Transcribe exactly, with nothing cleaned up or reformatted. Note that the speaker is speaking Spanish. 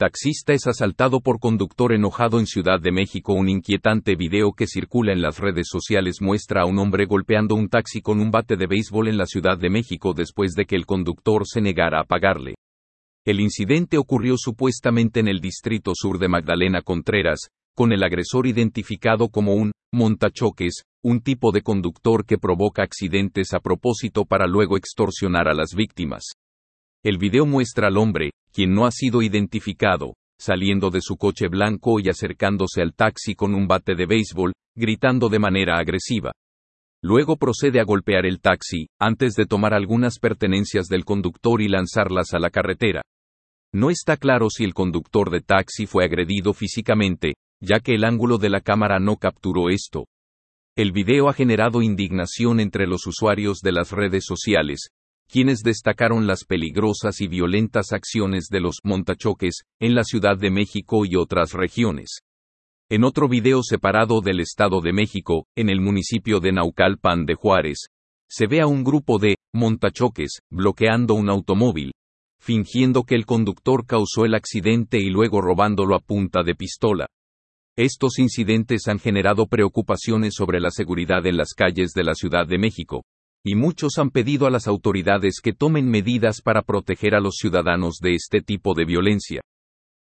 Taxista es asaltado por conductor enojado en Ciudad de México. Un inquietante video que circula en las redes sociales muestra a un hombre golpeando un taxi con un bate de béisbol en la Ciudad de México después de que el conductor se negara a pagarle. El incidente ocurrió supuestamente en el distrito sur de Magdalena Contreras, con el agresor identificado como un montachoques, un tipo de conductor que provoca accidentes a propósito para luego extorsionar a las víctimas. El video muestra al hombre, quien no ha sido identificado, saliendo de su coche blanco y acercándose al taxi con un bate de béisbol, gritando de manera agresiva. Luego procede a golpear el taxi, antes de tomar algunas pertenencias del conductor y lanzarlas a la carretera. No está claro si el conductor de taxi fue agredido físicamente, ya que el ángulo de la cámara no capturó esto. El video ha generado indignación entre los usuarios de las redes sociales, quienes destacaron las peligrosas y violentas acciones de los montachoques en la Ciudad de México y otras regiones. En otro video separado del Estado de México, en el municipio de Naucalpan de Juárez, se ve a un grupo de montachoques bloqueando un automóvil, fingiendo que el conductor causó el accidente y luego robándolo a punta de pistola. Estos incidentes han generado preocupaciones sobre la seguridad en las calles de la Ciudad de México, y muchos han pedido a las autoridades que tomen medidas para proteger a los ciudadanos de este tipo de violencia.